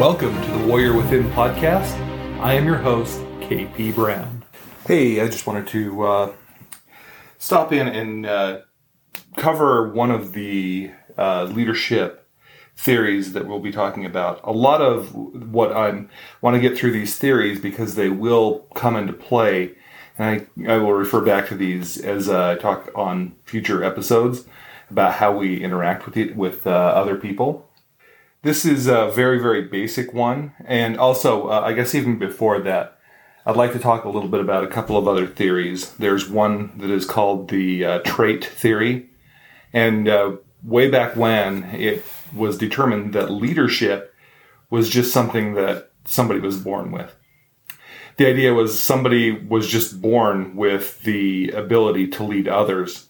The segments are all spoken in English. Welcome to the Warrior Within podcast. I am your host, K.P. Brown. Hey, I just wanted to stop in and cover one of the leadership theories that we'll be talking about. A lot of what I want to get through these theories because they will come into play, and I will refer back to these as I talk on future episodes about how we interact with other people. This is a very, very basic one, and also, I guess even before that, I'd like to talk a little bit about a couple of other theories. There's one that is called the trait theory, and way back when, it was determined that leadership was just something that somebody was born with. The idea was somebody was just born with the ability to lead others.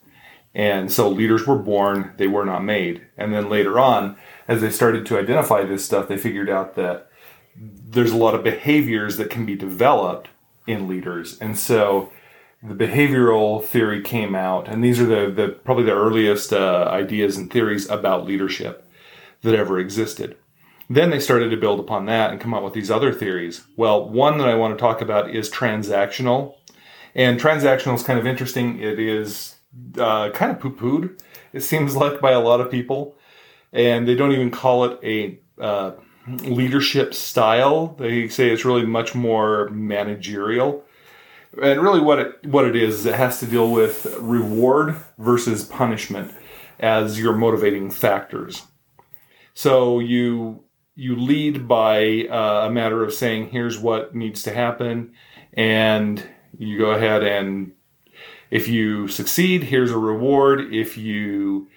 And so leaders were born, they were not made. And then later on, as they started to identify this stuff, they figured out that there's a lot of behaviors that can be developed in leaders. And so the behavioral theory came out, and these are the probably the earliest ideas and theories about leadership that ever existed. Then they started to build upon that and come up with these other theories. Well, one that I want to talk about is transactional. And transactional is kind of interesting. It is kind of poo-pooed, it seems like, by a lot of people. And they don't even call it a leadership style. They say it's really much more managerial. And really what it is, it has to deal with reward versus punishment as your motivating factors. So you lead by a matter of saying, here's what needs to happen, and you go ahead and if you succeed, here's a reward. If you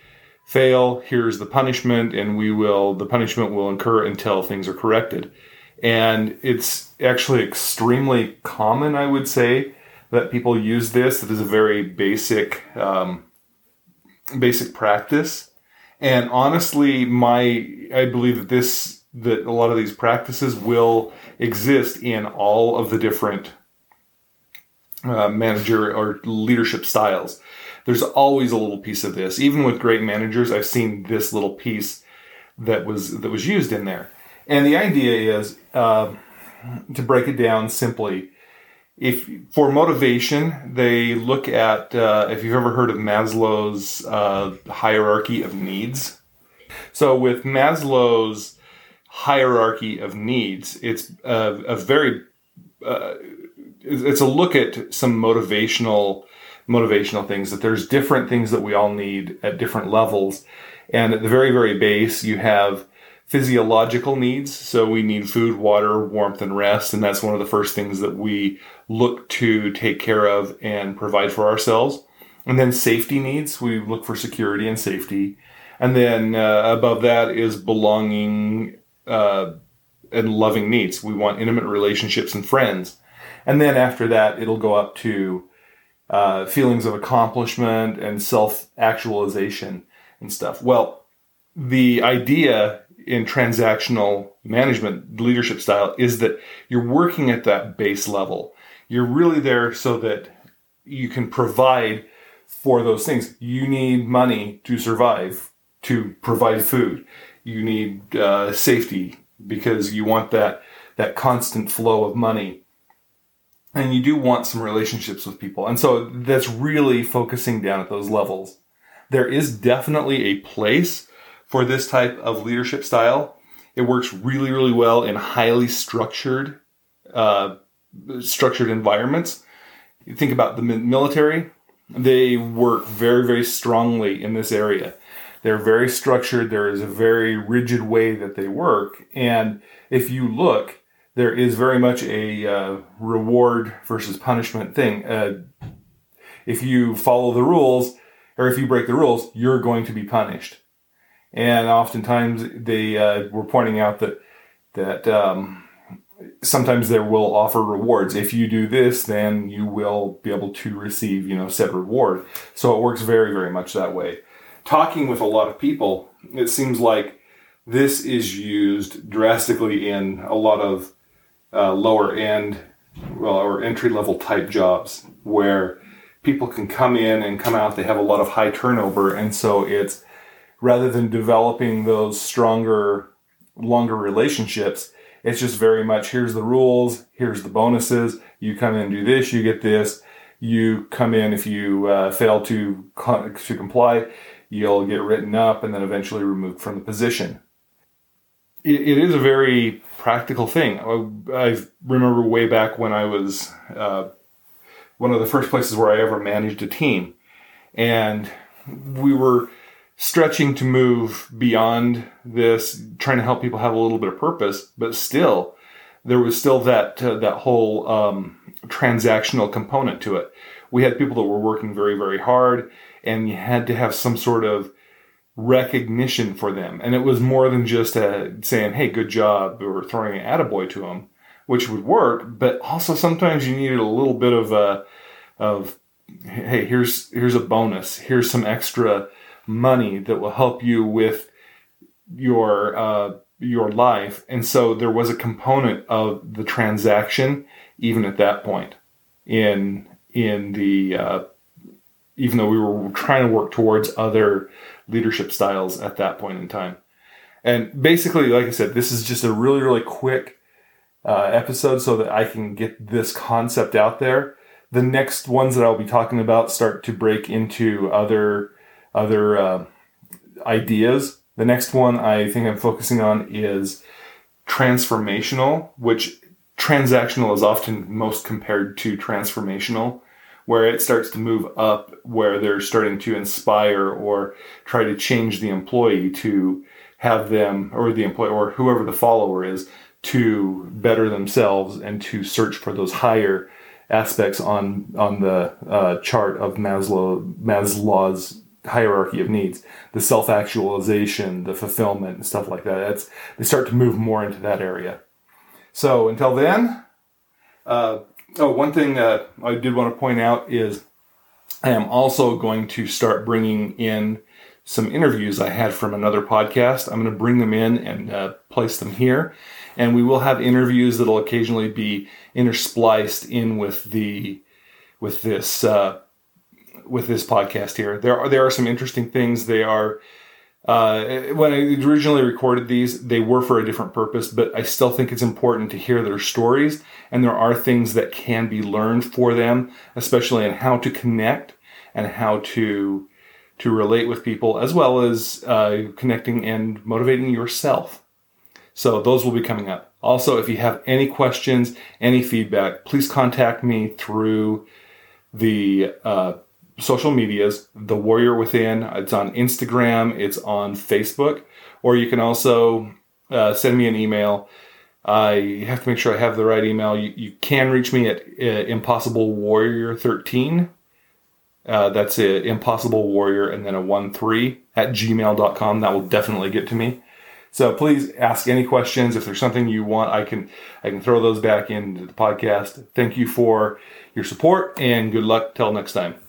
fail, here's the punishment, and the punishment will incur until things are corrected. And it's actually extremely common, I would say, that people use this. It is a very basic practice. And honestly, I believe that that a lot of these practices will exist in all of the different manager or leadership styles. There's always a little piece of this. Even with great managers, I've seen this little piece that was used in there. And the idea is to break it down simply. If for motivation, they look at if you've ever heard of Maslow's hierarchy of needs. So with Maslow's hierarchy of needs, it's a very it's a look at some motivational things, that there's different things that we all need at different levels. And at the very, very base, you have physiological needs. So we need food, water, warmth, and rest. And that's one of the first things that we look to take care of and provide for ourselves. And then safety needs. We look for security and safety. And then above that is belonging and loving needs. We want intimate relationships and friends. And then after that, it'll go up to feelings of accomplishment and self-actualization and stuff. Well, the idea in transactional management leadership style is that you're working at that base level. You're really there so that you can provide for those things. You need money to survive, to provide food. You need safety because you want that constant flow of money. And you do want some relationships with people. And so that's really focusing down at those levels. There is definitely a place for this type of leadership style. It works really, really well in highly structured environments. You think about the military. They work very, very strongly in this area. They're very structured. There is a very rigid way that they work. And if you look, there is very much a reward versus punishment thing. If you follow the rules, or if you break the rules, you're going to be punished. And oftentimes they were pointing out that sometimes they will offer rewards. If you do this, then you will be able to receive, said reward. So it works very, very much that way. Talking with a lot of people, it seems like this is used drastically in a lot of lower end, or entry level type jobs where people can come in and come out. They have a lot of high turnover. And so it's rather than developing those stronger longer relationships. It's just very much, here's the rules, here's the bonuses. You come in and do this, you get this. You come in, if you fail to comply, you'll get written up and then eventually removed from the position. It is a very practical thing. I remember way back when I was one of the first places where I ever managed a team. And we were stretching to move beyond this, trying to help people have a little bit of purpose, but still, there was still that whole transactional component to it. We had people that were working very, very hard, and you had to have some sort of recognition for them. And it was more than just saying, hey, good job, or throwing an attaboy to them, which would work, but also sometimes you needed a little bit of hey, here's a bonus, here's some extra money that will help you with your life. And so there was a component of the transaction, even at that point, in the even though we were trying to work towards other leadership styles at that point in time. And basically, like I said, this is just a really, really quick episode so that I can get this concept out there. The next ones that I'll be talking about start to break into other ideas. The next one I think I'm focusing on is transformational, which transactional is often most compared to transformational, where it starts to move up, where they're starting to inspire or try to change the employee to have them, or the employee, or whoever the follower is, to better themselves and to search for those higher aspects on the chart of Maslow's hierarchy of needs, the self-actualization, the fulfillment, and stuff like that. They start to move more into that area. So until then, one thing I did want to point out is I am also going to start bringing in some interviews I had from another podcast. I'm going to bring them in and place them here. And we will have interviews that will occasionally be interspliced in with this podcast here. There are some interesting things. They are, when I originally recorded these, they were for a different purpose, but I still think it's important to hear their stories. And there are things that can be learned for them, especially in how to connect and how to relate with people, as well as connecting and motivating yourself. So those will be coming up. Also, if you have any questions, any feedback, please contact me through the social medias, The Warrior Within. It's on Instagram, it's on Facebook, or you can also send me an email. I have to make sure I have the right email. You can reach me at ImpossibleWarrior13. That's it, Impossible Warrior, and then a 13 @gmail.com. That will definitely get to me. So please ask any questions. If there's something you want, I can throw those back into the podcast. Thank you for your support, and good luck till next time.